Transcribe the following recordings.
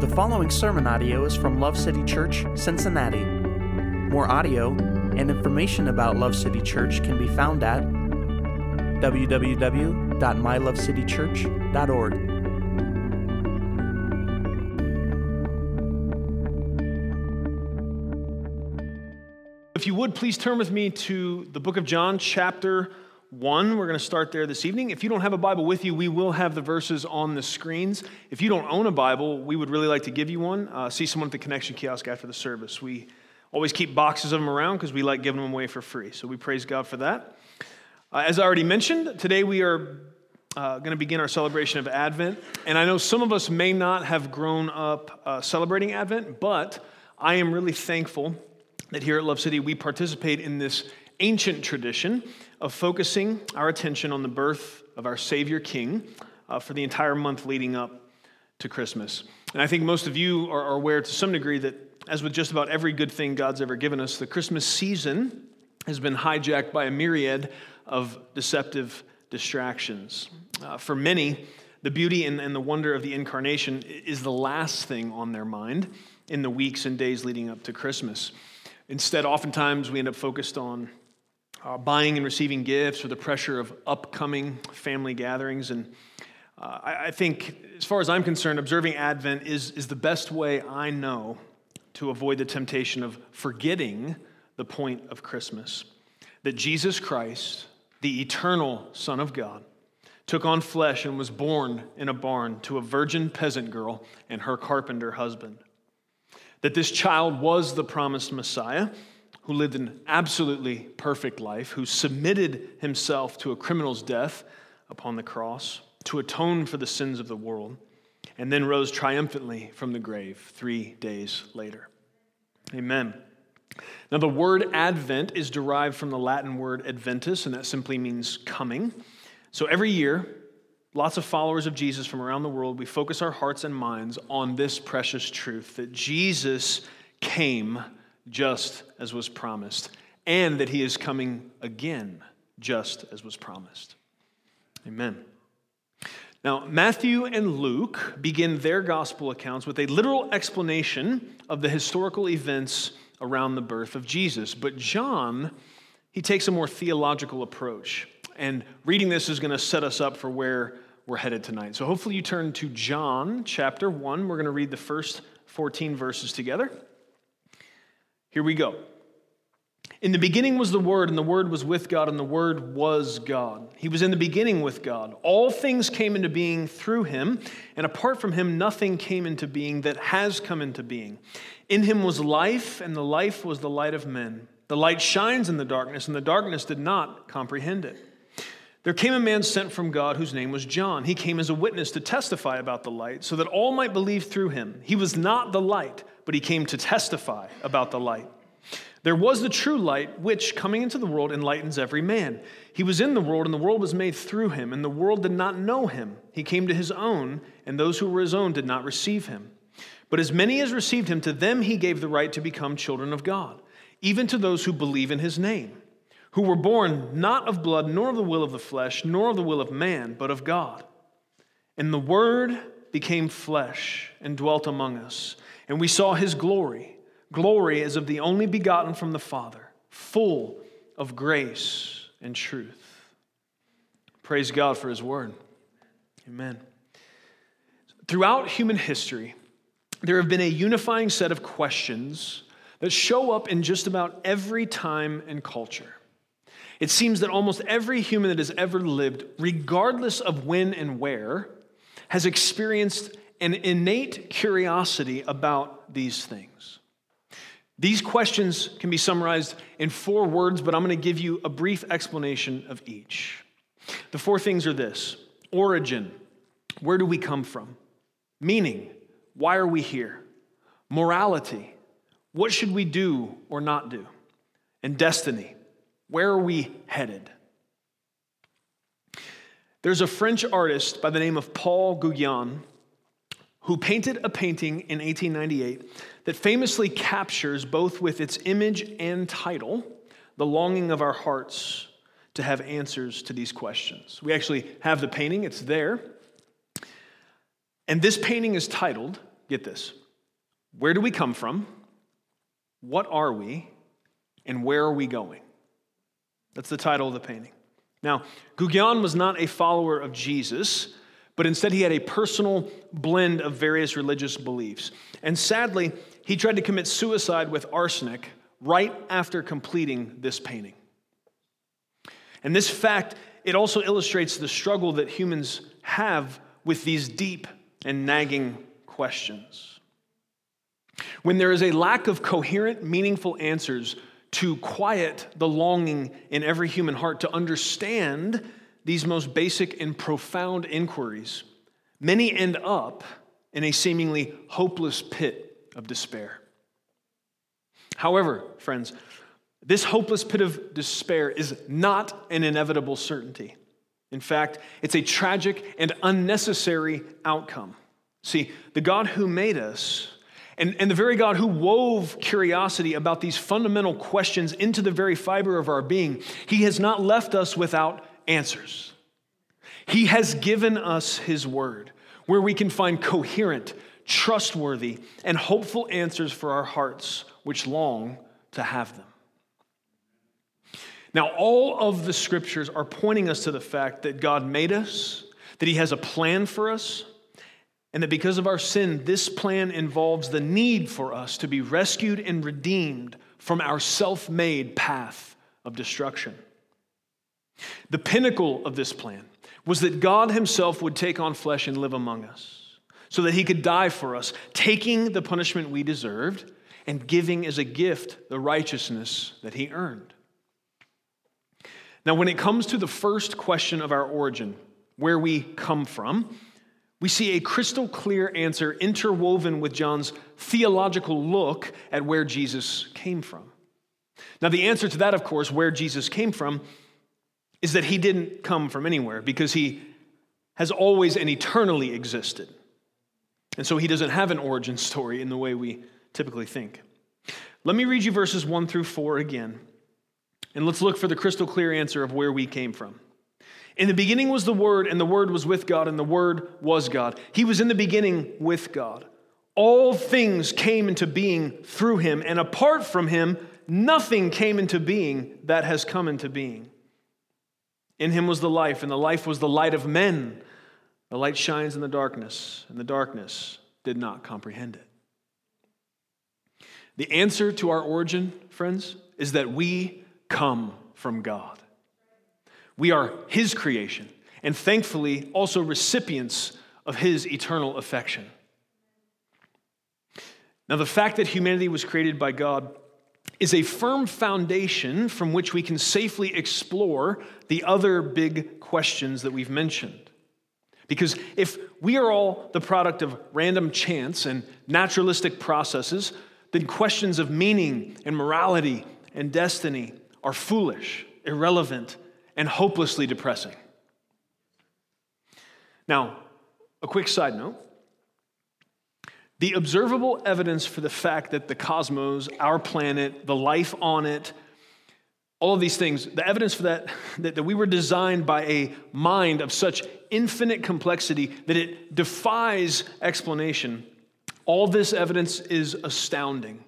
The following sermon audio is from Love City Church, Cincinnati. More audio and information about Love City Church can be found at www.mylovecitychurch.org. If you would, please turn with me to the book of John, chapter 1. We're going to start there this evening. If you don't have a Bible with you, we will have the verses on the screens. If you don't own a Bible, we would really like to give you one. See someone at the connection kiosk after the service. We always keep boxes of them around because we like giving them away for free. So we praise God for that. As I already mentioned, today we are going to begin our celebration of Advent. And I know some of us may not have grown up celebrating Advent, but I am really thankful that here at Love City we participate in this ancient tradition of focusing our attention on the birth of our Savior King for the entire month leading up to Christmas. And I think most of you are aware to some degree that, as with just about every good thing God's ever given us, the Christmas season has been hijacked by a myriad of deceptive distractions. For many, the beauty and the wonder of the incarnation is the last thing on their mind in the weeks and days leading up to Christmas. Instead, oftentimes we end up focused on buying and receiving gifts, or the pressure of upcoming family gatherings. And I think, as far as I'm concerned, observing Advent is the best way I know to avoid the temptation of forgetting the point of Christmas, that Jesus Christ, the eternal Son of God, took on flesh and was born in a barn to a virgin peasant girl and her carpenter husband, that this child was the promised Messiah, who lived an absolutely perfect life, who submitted himself to a criminal's death upon the cross to atone for the sins of the world, and then rose triumphantly from the grave 3 days later. Amen. Now, the word Advent is derived from the Latin word adventus, and that simply means coming. So every year, lots of followers of Jesus from around the world, we focus our hearts and minds on this precious truth, that Jesus came just as was promised, and that he is coming again, just as was promised. Amen. Now, Matthew and Luke begin their gospel accounts with a literal explanation of the historical events around the birth of Jesus. But John, he takes a more theological approach. And reading this is going to set us up for where we're headed tonight. So hopefully you turn to John chapter 1. We're going to read the first 14 verses together. Here we go. In the beginning was the Word, and the Word was with God, and the Word was God. He was in the beginning with God. All things came into being through him, and apart from him, nothing came into being that has come into being. In him was life, and the life was the light of men. The light shines in the darkness, and the darkness did not comprehend it. There came a man sent from God whose name was John. He came as a witness to testify about the light, so that all might believe through him. He was not the light, but he came to testify about the light. There was the true light, which, coming into the world, enlightens every man. He was in the world, and the world was made through him, and the world did not know him. He came to his own, and those who were his own did not receive him. But as many as received him, to them he gave the right to become children of God, even to those who believe in his name, who were born not of blood, nor of the will of the flesh, nor of the will of man, but of God. And the Word became flesh and dwelt among us, and we saw his glory. Glory as of the only begotten from the Father, full of grace and truth. Praise God for his word. Amen. Throughout human history, there have been a unifying set of questions that show up in just about every time and culture. It seems that almost every human that has ever lived, regardless of when and where, has experienced an innate curiosity about these things. These questions can be summarized in 4 words, but I'm going to give you a brief explanation of each. The 4 things are this: origin, where do we come from? Meaning, why are we here? Morality, what should we do or not do? And destiny, where are we headed? There's a French artist by the name of Paul Guillon who painted a painting in 1898 that famously captures, both with its image and title, the longing of our hearts to have answers to these questions. We actually have the painting. It's there. And this painting is titled get this, where do we come from, what are we, and where are we going? That's the title of the painting. Now, Gauguin was not a follower of Jesus, but instead he had a personal blend of various religious beliefs. And sadly, he tried to commit suicide with arsenic right after completing this painting. And this fact, it also illustrates the struggle that humans have with these deep and nagging questions. When there is a lack of coherent, meaningful answers to quiet the longing in every human heart to understand these most basic and profound inquiries, many end up in a seemingly hopeless pit of despair. However, friends, this hopeless pit of despair is not an inevitable certainty. In fact, it's a tragic and unnecessary outcome. See, the God who made us and the very God who wove curiosity about these fundamental questions into the very fiber of our being, he has not left us without answers. He has given us his word, where we can find coherent, trustworthy, and hopeful answers for our hearts, which long to have them. Now, all of the scriptures are pointing us to the fact that God made us, that he has a plan for us, and that because of our sin, this plan involves the need for us to be rescued and redeemed from our self-made path of destruction. The pinnacle of this plan was that God himself would take on flesh and live among us so that he could die for us, taking the punishment we deserved and giving as a gift the righteousness that he earned. Now, when it comes to the first question of our origin, where we come from, we see a crystal clear answer interwoven with John's theological look at where Jesus came from. Now, the answer to that, of course, where Jesus came from, is that he didn't come from anywhere because he has always and eternally existed. And so he doesn't have an origin story in the way we typically think. Let me read you verses 1-4 again. And let's look for the crystal clear answer of where we came from. In the beginning was the Word, and the Word was with God, and the Word was God. He was in the beginning with God. All things came into being through him, and apart from him, nothing came into being that has come into being. In him was the life, and the life was the light of men. The light shines in the darkness, and the darkness did not comprehend it. The answer to our origin, friends, is that we come from God. We are his creation and thankfully also recipients of his eternal affection. Now, the fact that humanity was created by God is a firm foundation from which we can safely explore the other big questions that we've mentioned. Because if we are all the product of random chance and naturalistic processes, then questions of meaning and morality and destiny are foolish, irrelevant, and hopelessly depressing. Now, a quick side note. The observable evidence for the fact that the cosmos, our planet, the life on it, all of these things, the evidence for that we were designed by a mind of such infinite complexity that it defies explanation, all this evidence is astounding.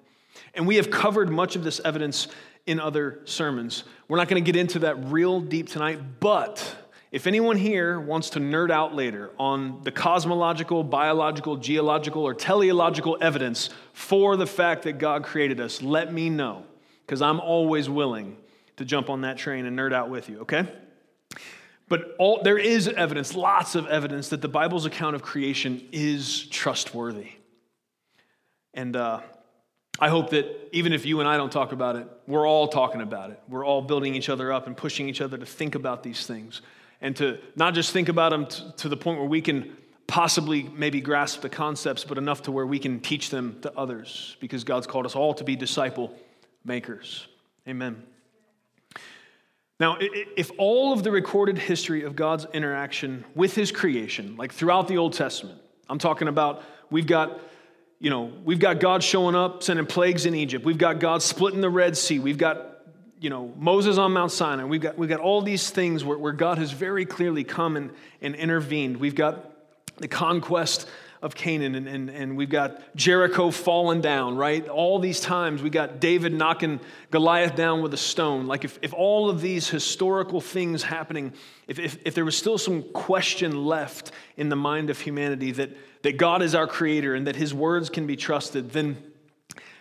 And we have covered much of this evidence in other sermons. We're not going to get into that real deep tonight, but if anyone here wants to nerd out later on the cosmological, biological, geological, or teleological evidence for the fact that God created us, let me know, because I'm always willing to jump on that train and nerd out with you, okay? But there is evidence, lots of evidence, that the Bible's account of creation is trustworthy. And I hope that even if you and I don't talk about it, we're all talking about it. We're all building each other up and pushing each other to think about these things and to not just think about them to the point where we can possibly maybe grasp the concepts, but enough to where we can teach them to others, because God's called us all to be disciple makers. Amen. Now, if all of the recorded history of God's interaction with his creation, like throughout the Old Testament, I'm talking about we've got God showing up, sending plagues in Egypt. We've got God splitting the Red Sea. We've got, Moses on Mount Sinai. We've got all these things where God has very clearly come and intervened. We've got the conquest of Canaan, and we've got Jericho falling down, right? All these times we got David knocking Goliath down with a stone. Like if all of these historical things happening, if there was still some question left in the mind of humanity that God is our creator and that his words can be trusted, then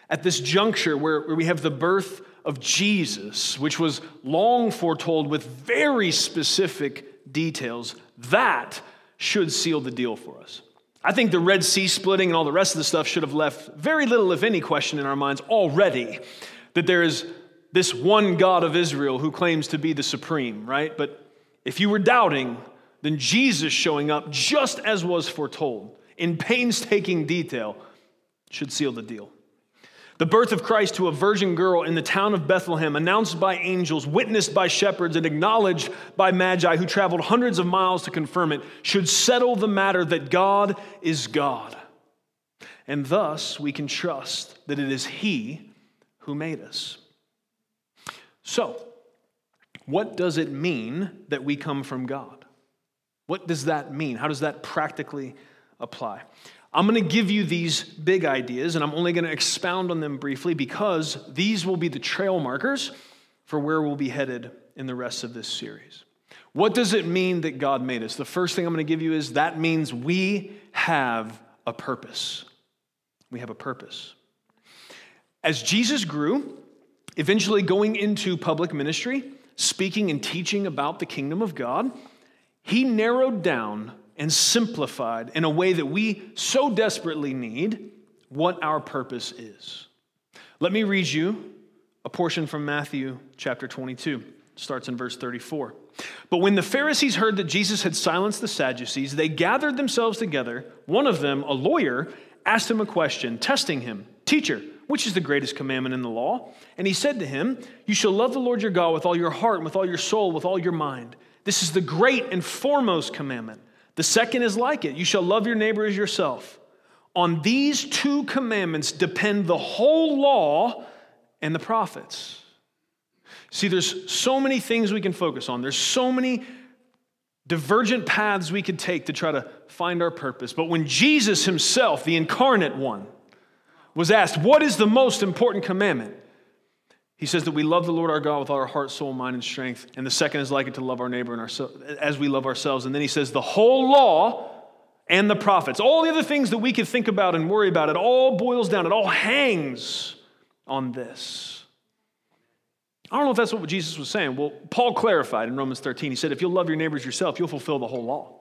at this juncture where we have the birth of Jesus, which was long foretold with very specific details, that should seal the deal for us. I think the Red Sea splitting and all the rest of the stuff should have left very little, if any, question in our minds already that there is this one God of Israel who claims to be the supreme, right? But if you were doubting, then Jesus showing up just as was foretold in painstaking detail should seal the deal. The birth of Christ to a virgin girl in the town of Bethlehem, announced by angels, witnessed by shepherds, and acknowledged by magi who traveled hundreds of miles to confirm it, should settle the matter that God is God. And thus, we can trust that it is He who made us. So, what does it mean that we come from God? What does that mean? How does that practically apply? I'm going to give you these big ideas, and I'm only going to expound on them briefly because these will be the trail markers for where we'll be headed in the rest of this series. What does it mean that God made us? The first thing I'm going to give you is that means we have a purpose. We have a purpose. As Jesus grew, eventually going into public ministry, speaking and teaching about the kingdom of God, he narrowed down and simplified in a way that we so desperately need what our purpose is. Let me read you a portion from Matthew chapter 22. It starts in verse 34. But when the Pharisees heard that Jesus had silenced the Sadducees, they gathered themselves together. One of them, a lawyer, asked him a question, testing him, "Teacher, which is the greatest commandment in the law?" And he said to him, "You shall love the Lord your God with all your heart, and with all your soul, with all your mind. This is the great and foremost commandment. The second is like it. You shall love your neighbor as yourself. On these two commandments depend the whole law and the prophets." See, there's so many things we can focus on. There's so many divergent paths we could take to try to find our purpose. But when Jesus himself, the incarnate one, was asked, "What is the most important commandment?" He says that we love the Lord our God with all our heart, soul, mind, and strength. And the second is like it to love our neighbor and as we love ourselves. And then he says the whole law and the prophets, all the other things that we could think about and worry about, it all boils down, it all hangs on this. I don't know if that's what Jesus was saying. Well, Paul clarified in Romans 13. He said, if you'll love your neighbors yourself, you'll fulfill the whole law.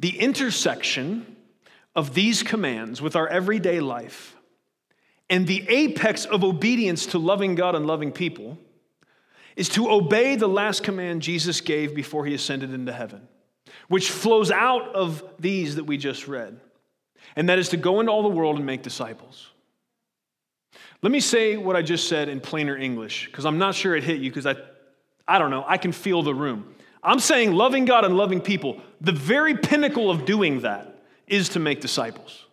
The intersection of these commands with our everyday life and the apex of obedience to loving God and loving people is to obey the last command Jesus gave before he ascended into heaven, which flows out of these that we just read, and that is to go into all the world and make disciples. Let me say what I just said in plainer English, because I'm not sure it hit you, because I don't know, I can feel the room. I'm saying loving God and loving people, the very pinnacle of doing that is to make disciples.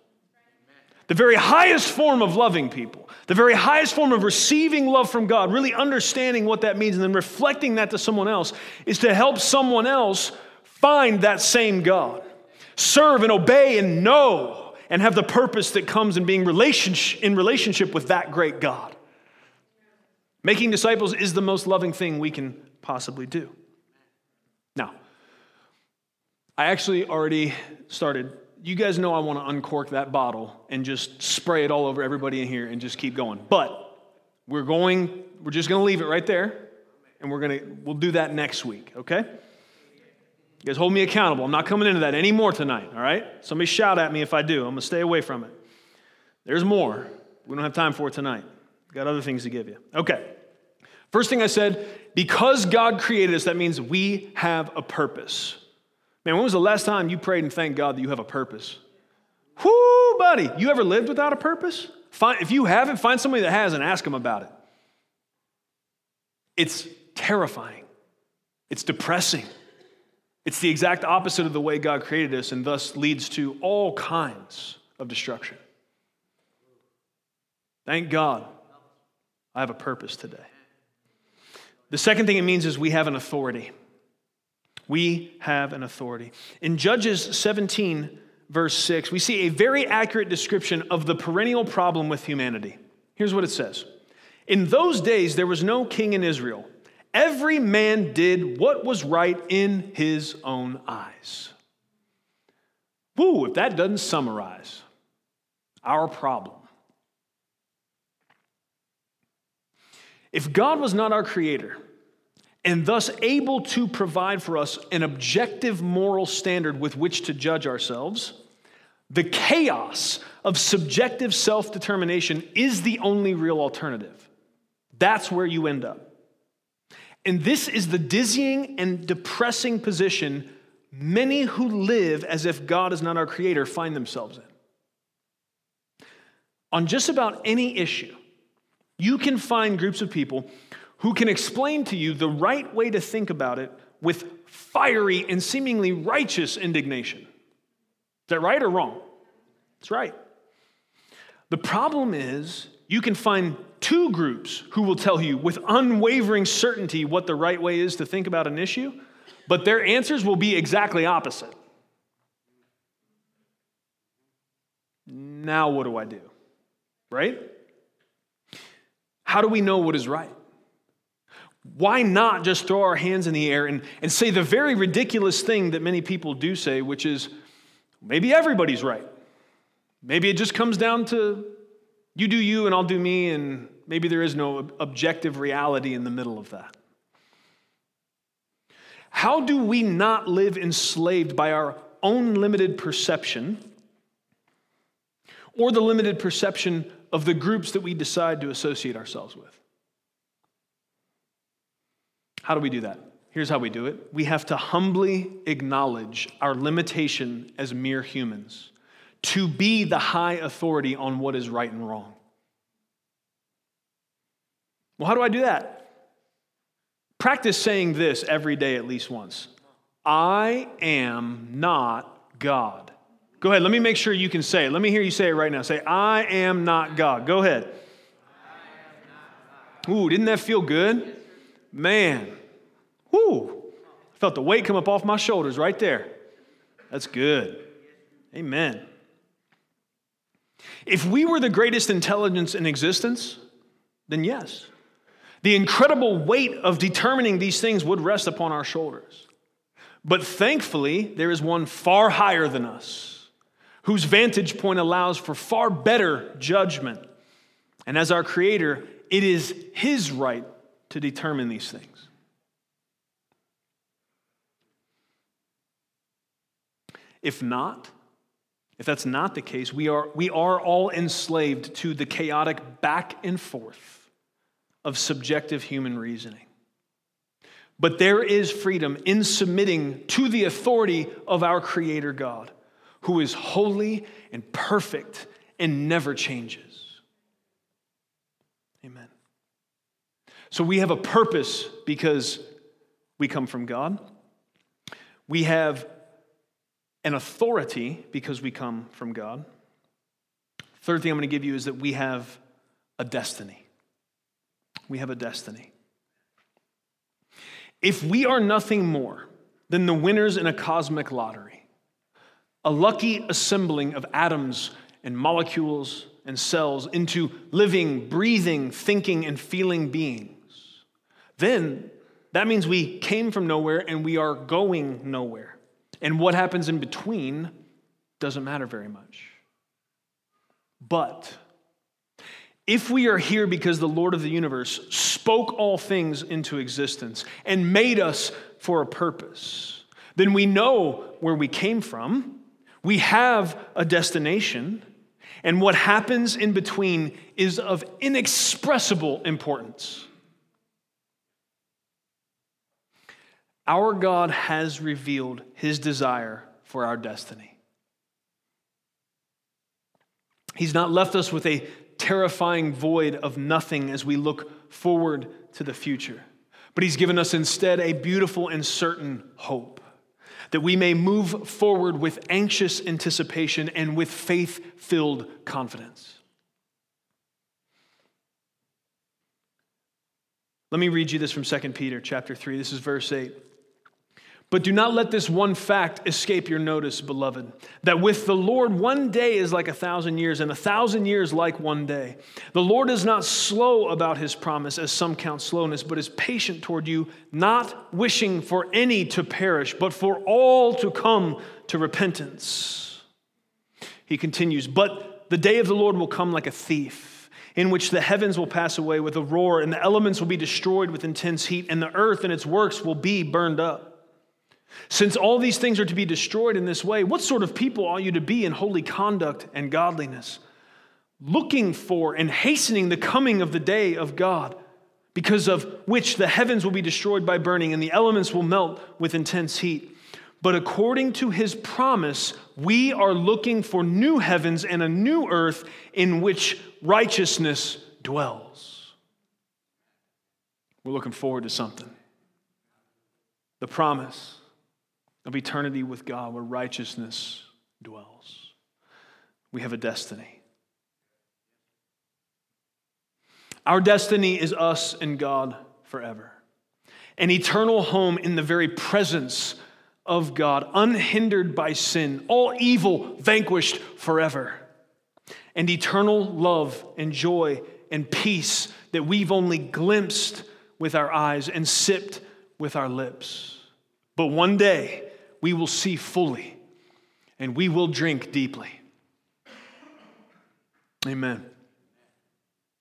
The very highest form of loving people, the very highest form of receiving love from God, really understanding what that means and then reflecting that to someone else is to help someone else find that same God, serve and obey and know and have the purpose that comes in being in relationship with that great God. Making disciples is the most loving thing we can possibly do. Now, I actually already started. You guys know I want to uncork that bottle and just spray it all over everybody in here and just keep going. But we're just going to leave it right there, and we'll do that next week, okay? You guys hold me accountable. I'm not coming into that anymore tonight, all right? Somebody shout at me if I do. I'm going to stay away from it. There's more. We don't have time for it tonight. Got other things to give you. Okay. First thing I said, because God created us, that means we have a purpose. Man, when was the last time you prayed and thanked God that you have a purpose? Whoo, buddy, you ever lived without a purpose? If you haven't, find somebody that has and ask them about it. It's terrifying. It's depressing. It's the exact opposite of the way God created us and thus leads to all kinds of destruction. Thank God I have a purpose today. The second thing it means is we have an authority. We have an authority. In Judges 17, verse 6, we see a very accurate description of the perennial problem with humanity. Here's what it says. In those days, there was no king in Israel. Every man did what was right in his own eyes. Woo, if that doesn't summarize our problem. If God was not our creator, and thus able to provide for us an objective moral standard with which to judge ourselves, the chaos of subjective self-determination is the only real alternative. That's where you end up. And this is the dizzying and depressing position many who live as if God is not our creator find themselves in. On just about any issue, you can find groups of people who can explain to you the right way to think about it with fiery and seemingly righteous indignation. Is that right or wrong? It's right. The problem is you can find two groups who will tell you with unwavering certainty what the right way is to think about an issue, but their answers will be exactly opposite. Now what do I do? Right? How do we know what is right? Why not just throw our hands in the air and say the very ridiculous thing that many people do say, which is maybe everybody's right. Maybe it just comes down to you do you and I'll do me, and maybe there is no objective reality in the middle of that. How do we not live enslaved by our own limited perception or the limited perception of the groups that we decide to associate ourselves with? How do we do that? Here's how we do it. We have to humbly acknowledge our limitation as mere humans to be the high authority on what is right and wrong. Well, how do I do that? Practice saying this every day at least once. I am not God. Go ahead. Let me make sure you can say it. Let me hear you say it right now. Say, I am not God. Go ahead. Ooh, didn't that feel good? Man, whoo, I felt the weight come up off my shoulders right there. That's good. Amen. If we were the greatest intelligence in existence, then yes. The incredible weight of determining these things would rest upon our shoulders. But thankfully, there is one far higher than us, whose vantage point allows for far better judgment. And as our Creator, it is His right to determine these things. If that's not the case, we are all enslaved to the chaotic back and forth of subjective human reasoning. But there is freedom in submitting to the authority of our Creator God, who is holy and perfect and never changes. Amen. So we have a purpose because we come from God. We have an authority because we come from God. Third thing I'm going to give you is that we have a destiny. We have a destiny. If we are nothing more than the winners in a cosmic lottery, a lucky assembling of atoms and molecules and cells into living, breathing, thinking, and feeling beings, then that means we came from nowhere and we are going nowhere. And what happens in between doesn't matter very much. But if we are here because the Lord of the universe spoke all things into existence and made us for a purpose, then we know where we came from, we have a destination, and what happens in between is of inexpressible importance. Our God has revealed His desire for our destiny. He's not left us with a terrifying void of nothing as we look forward to the future, but He's given us instead a beautiful and certain hope that we may move forward with anxious anticipation and with faith-filled confidence. Let me read you this from 2 Peter chapter 3. This is verse 8. But do not let this one fact escape your notice, beloved, that with the Lord 1 day is like 1,000 years, and 1,000 years like 1 day. The Lord is not slow about his promise, as some count slowness, but is patient toward you, not wishing for any to perish, but for all to come to repentance. He continues, but the day of the Lord will come like a thief, in which the heavens will pass away with a roar, and the elements will be destroyed with intense heat, and the earth and its works will be burned up. Since all these things are to be destroyed in this way, what sort of people ought you to be in holy conduct and godliness, looking for and hastening the coming of the day of God, because of which the heavens will be destroyed by burning, and the elements will melt with intense heat? But according to his promise, we are looking for new heavens and a new earth in which righteousness dwells. We're looking forward to something. The promise of eternity with God where righteousness dwells. We have a destiny. Our destiny is us and God forever. An eternal home in the very presence of God, unhindered by sin, all evil vanquished forever, and eternal love and joy and peace that we've only glimpsed with our eyes and sipped with our lips. But one day we will see fully, and we will drink deeply. Amen.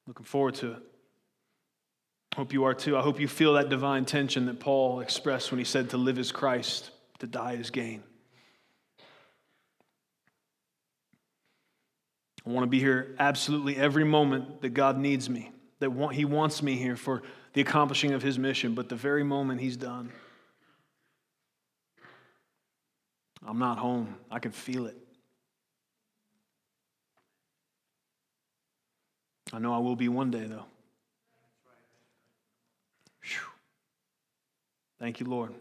Looking forward to it. Hope you are too. I hope you feel that divine tension that Paul expressed when he said to live is Christ, to die is gain. I want to be here absolutely every moment that God needs me, that he wants me here for the accomplishing of his mission, but the very moment he's done, I'm not home. I can feel it. I know I will be one day, though. Whew. Thank you, Lord.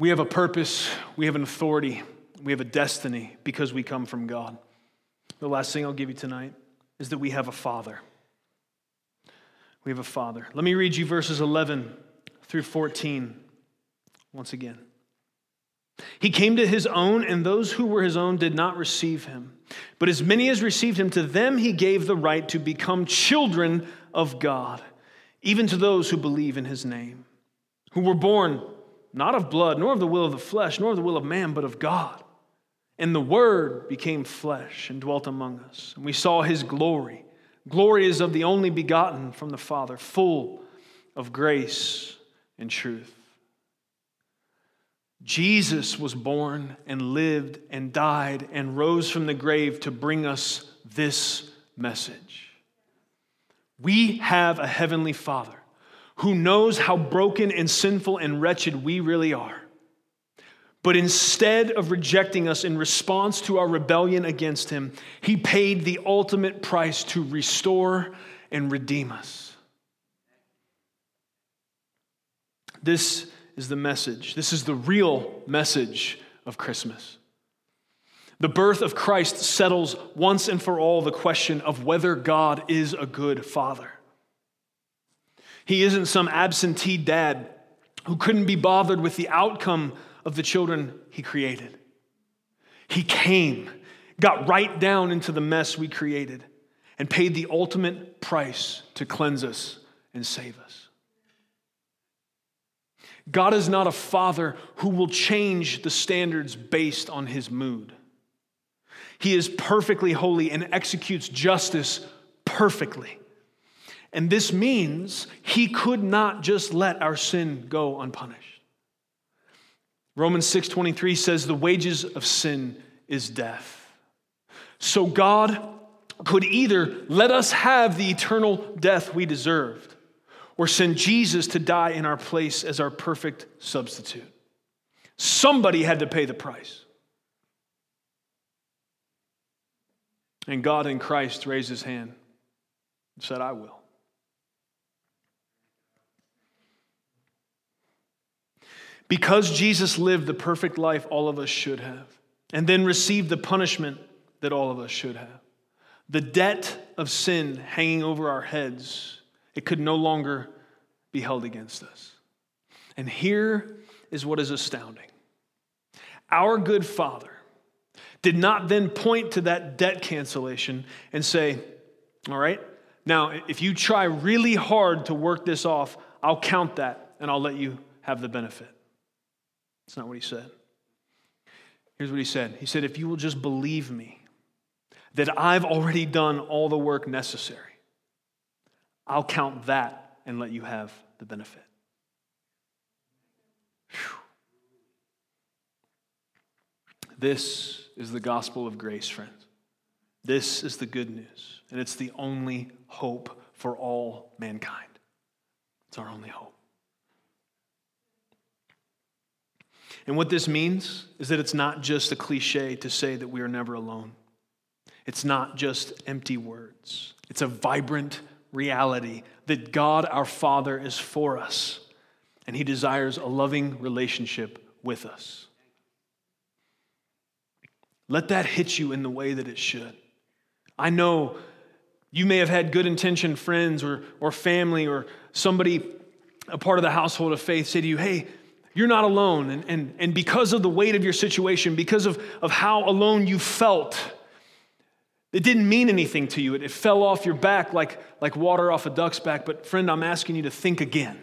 We have a purpose, we have an authority, we have a destiny because we come from God. The last thing I'll give you tonight is that we have a Father. We have a Father. Let me read you verses 11 through 14 once again. He came to his own, and those who were his own did not receive him. But as many as received him, to them he gave the right to become children of God, even to those who believe in his name, who were born not of blood, nor of the will of the flesh, nor of the will of man, but of God. And the Word became flesh and dwelt among us. And we saw his glory. Glory is of the only begotten from the Father, full of grace and truth. Jesus was born and lived and died and rose from the grave to bring us this message. We have a heavenly Father who knows how broken and sinful and wretched we really are. But instead of rejecting us in response to our rebellion against him, he paid the ultimate price to restore and redeem us. This is the message. This is the real message of Christmas. The birth of Christ settles once and for all the question of whether God is a good father. He isn't some absentee dad who couldn't be bothered with the outcome of the children he created. He came, got right down into the mess we created, and paid the ultimate price to cleanse us and save us. God is not a father who will change the standards based on his mood. He is perfectly holy and executes justice perfectly. And this means he could not just let our sin go unpunished. Romans 6:23 says the wages of sin is death. So God could either let us have the eternal death we deserved or send Jesus to die in our place as our perfect substitute. Somebody had to pay the price. And God in Christ raised his hand and said, I will. Because Jesus lived the perfect life all of us should have, and then received the punishment that all of us should have, the debt of sin hanging over our heads, it could no longer be held against us. And here is what is astounding. Our good Father did not then point to that debt cancellation and say, all right, now if you try really hard to work this off, I'll count that and I'll let you have the benefit. That's not what he said. Here's what he said. He said, if you will just believe me that I've already done all the work necessary, I'll count that and let you have the benefit. Whew. This is the gospel of grace, friends. This is the good news, and it's the only hope for all mankind. It's our only hope. And what this means is that it's not just a cliche to say that we are never alone. It's not just empty words. It's a vibrant reality that God, our Father, is for us, and He desires a loving relationship with us. Let that hit you in the way that it should. I know you may have had good intention friends or family or somebody, a part of the household of faith, say to you, hey, you're not alone. And because of the weight of your situation, because of how alone you felt, it didn't mean anything to you. It fell off your back like water off a duck's back. But friend, I'm asking you to think again.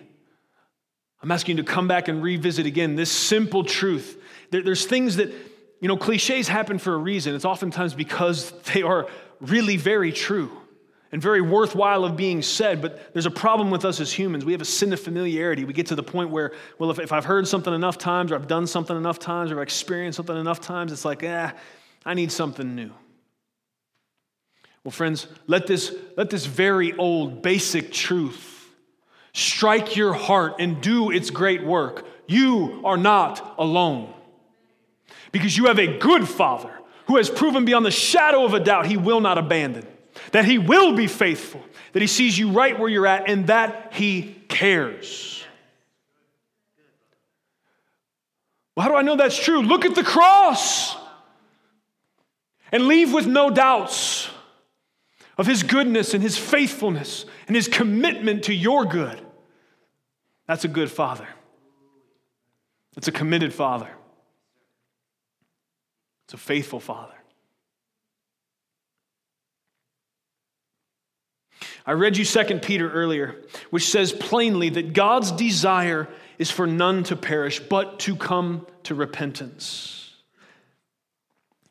I'm asking you to come back and revisit again this simple truth. There's things that, you know, cliches happen for a reason. It's oftentimes because they are really very true and very worthwhile of being said, but there's a problem with us as humans. We have a sin of familiarity. We get to the point where, well, if I've heard something enough times, or I've done something enough times, or I've experienced something enough times, it's like, I need something new. Well, friends, let this very old, basic truth strike your heart and do its great work. You are not alone, because you have a good Father who has proven beyond the shadow of a doubt He will not abandon, that He will be faithful, that He sees you right where you're at, and that He cares. Well, how do I know that's true? Look at the cross and leave with no doubts of His goodness and His faithfulness and His commitment to your good. That's a good Father. That's a committed Father. It's a faithful Father. I read you 2 Peter earlier, which says plainly that God's desire is for none to perish, but to come to repentance.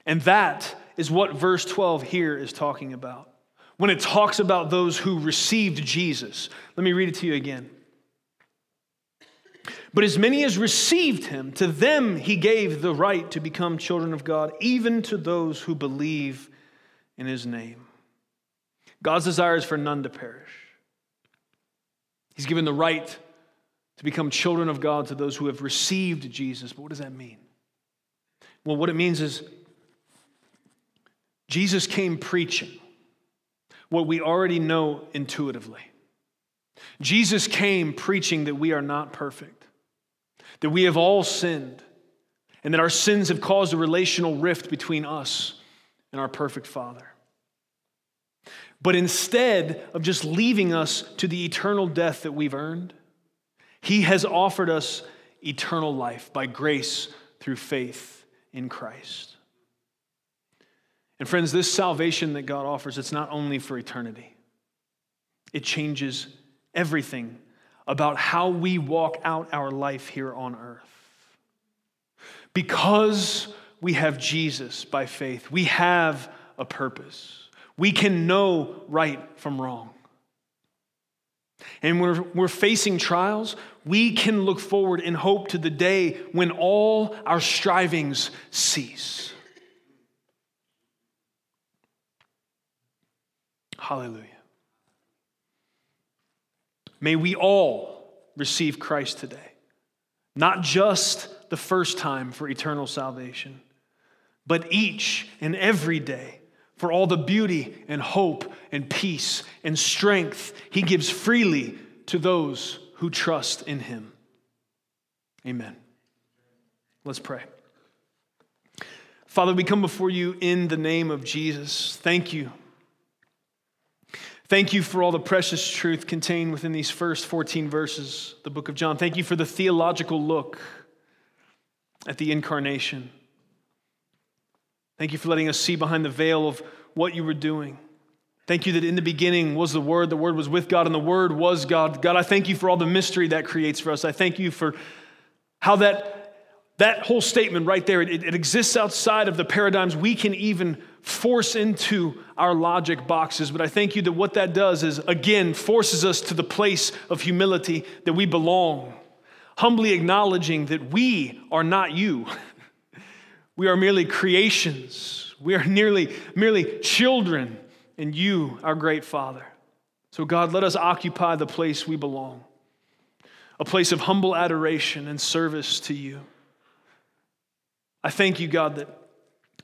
And that is what verse 12 here is talking about, when it talks about those who received Jesus. Let me read it to you again. But as many as received Him, to them He gave the right to become children of God, even to those who believe in His name. God's desire is for none to perish. He's given the right to become children of God to those who have received Jesus. But what does that mean? Well, what it means is Jesus came preaching what we already know intuitively. Jesus came preaching that we are not perfect, that we have all sinned, and that our sins have caused a relational rift between us and our perfect Father. But instead of just leaving us to the eternal death that we've earned, He has offered us eternal life by grace through faith in Christ. And friends, this salvation that God offers, it's not only for eternity. It changes everything about how we walk out our life here on earth. Because we have Jesus by faith, we have a purpose. We can know right from wrong. And when we're facing trials, we can look forward in hope to the day when all our strivings cease. Hallelujah. May we all receive Christ today, not just the first time for eternal salvation, but each and every day for all the beauty and hope and peace and strength He gives freely to those who trust in Him. Amen. Let's pray. Father, we come before You in the name of Jesus. Thank You. Thank you for all the precious truth contained within these first 14 verses of the book of John. Thank you for the theological look at the incarnation. Thank you for letting us see behind the veil of what you were doing. Thank you that in the beginning was the Word was with God, and the Word was God. God, I thank you for all the mystery that creates for us. I thank you for how that whole statement right there, it exists outside of the paradigms we can even force into our logic boxes. But I thank you that what that does is, again, forces us to the place of humility that we belong, humbly acknowledging that we are not you. We are merely creations. We are merely children. And you, our great Father. So God, let us occupy the place we belong, a place of humble adoration and service to you. I thank you, God, that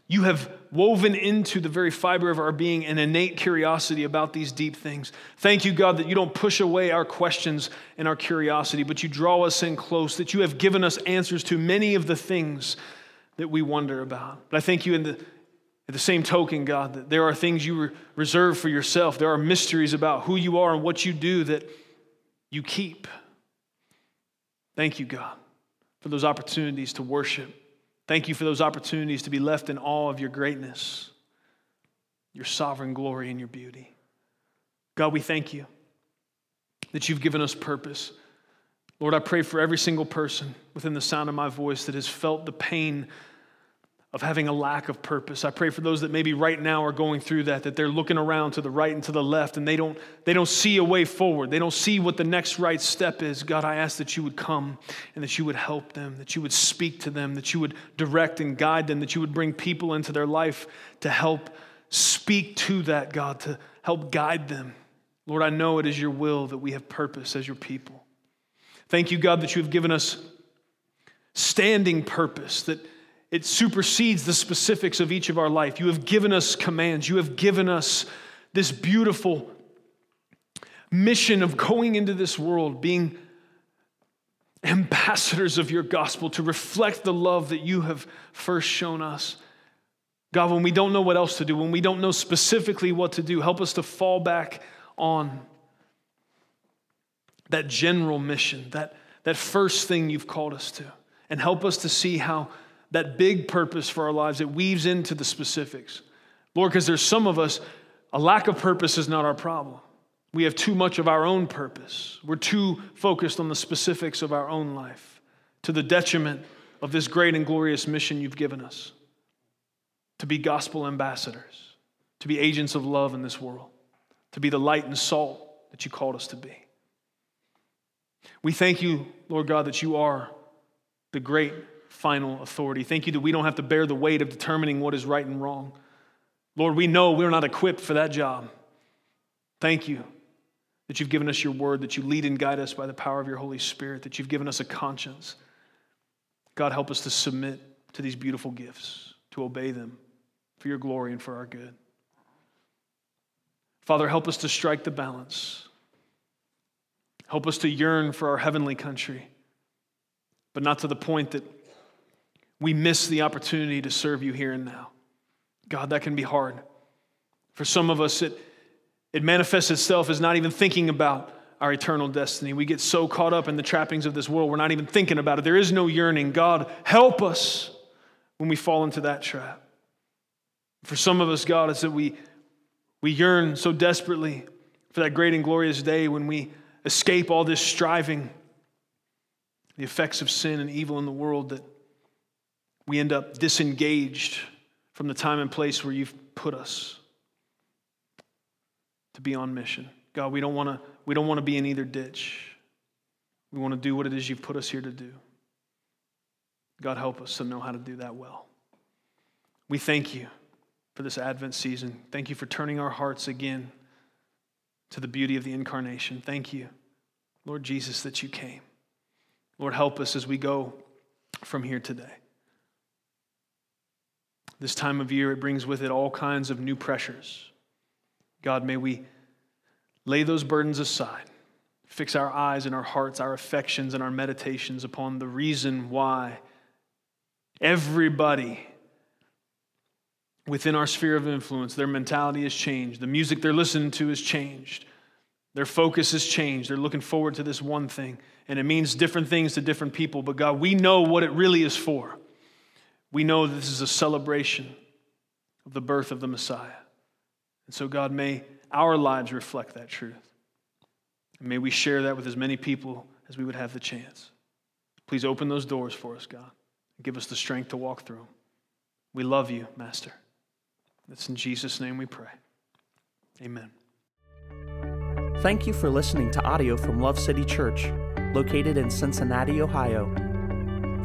you have woven into the very fiber of our being an innate curiosity about these deep things. Thank you, God, that you don't push away our questions and our curiosity, but you draw us in close, that you have given us answers to many of the things that we wonder about. But I thank you at the same token, God, that there are things you reserve for yourself. There are mysteries about who you are and what you do that you keep. Thank you, God, for those opportunities to worship. Thank you for those opportunities to be left in awe of your greatness, your sovereign glory, and your beauty. God, we thank you that you've given us purpose. Lord, I pray for every single person within the sound of my voice that has felt the pain of having a lack of purpose. I pray for those that maybe right now are going through that they're looking around to the right and to the left, and they don't see a way forward. They don't see what the next right step is. God, I ask that you would come and that you would help them, that you would speak to them, that you would direct and guide them, that you would bring people into their life to help speak to that, God, to help guide them. Lord, I know it is your will that we have purpose as your people. Thank you, God, that you have given us standing purpose, that it supersedes the specifics of each of our life. You have given us commands. You have given us this beautiful mission of going into this world, being ambassadors of your gospel, to reflect the love that you have first shown us. God, when we don't know what else to do, when we don't know specifically what to do, help us to fall back on that general mission, that first thing you've called us to, and help us to see how that big purpose for our lives, it weaves into the specifics. Lord, because there's some of us, a lack of purpose is not our problem. We have too much of our own purpose. We're too focused on the specifics of our own life, to the detriment of this great and glorious mission you've given us, to be gospel ambassadors, to be agents of love in this world, to be the light and salt that you called us to be. We thank you, Lord God, that you are the great final authority. Thank you that we don't have to bear the weight of determining what is right and wrong. Lord, we know we're not equipped for that job. Thank you that you've given us your word, that you lead and guide us by the power of your Holy Spirit, that you've given us a conscience. God, help us to submit to these beautiful gifts, to obey them for your glory and for our good. Father, help us to strike the balance. Help us to yearn for our heavenly country, but not to the point that we miss the opportunity to serve you here and now. God, that can be hard. For some of us, it manifests itself as not even thinking about our eternal destiny. We get so caught up in the trappings of this world, we're not even thinking about it. There is no yearning. God, help us when we fall into that trap. For some of us, God, it's that we yearn so desperately for that great and glorious day when we escape all this striving, the effects of sin and evil in the world, that we end up disengaged from the time and place where you've put us to be on mission. God, we don't want to be in either ditch. We want to do what it is you've put us here to do. God, help us to know how to do that well. We thank you for this Advent season. Thank you for turning our hearts again to the beauty of the incarnation. Thank you, Lord Jesus, that you came. Lord, help us as we go from here today. This time of year, it brings with it all kinds of new pressures. God, may we lay those burdens aside, fix our eyes and our hearts, our affections and our meditations upon the reason why everybody within our sphere of influence, their mentality has changed. The music they're listening to has changed. Their focus has changed. They're looking forward to this one thing, and it means different things to different people. But God, we know what it really is for. We know this is a celebration of the birth of the Messiah. And so, God, may our lives reflect that truth. And may we share that with as many people as we would have the chance. Please open those doors for us, God. And give us the strength to walk through them. We love you, Master. It's in Jesus' name we pray. Amen. Thank you for listening to audio from Love City Church, located in Cincinnati, Ohio.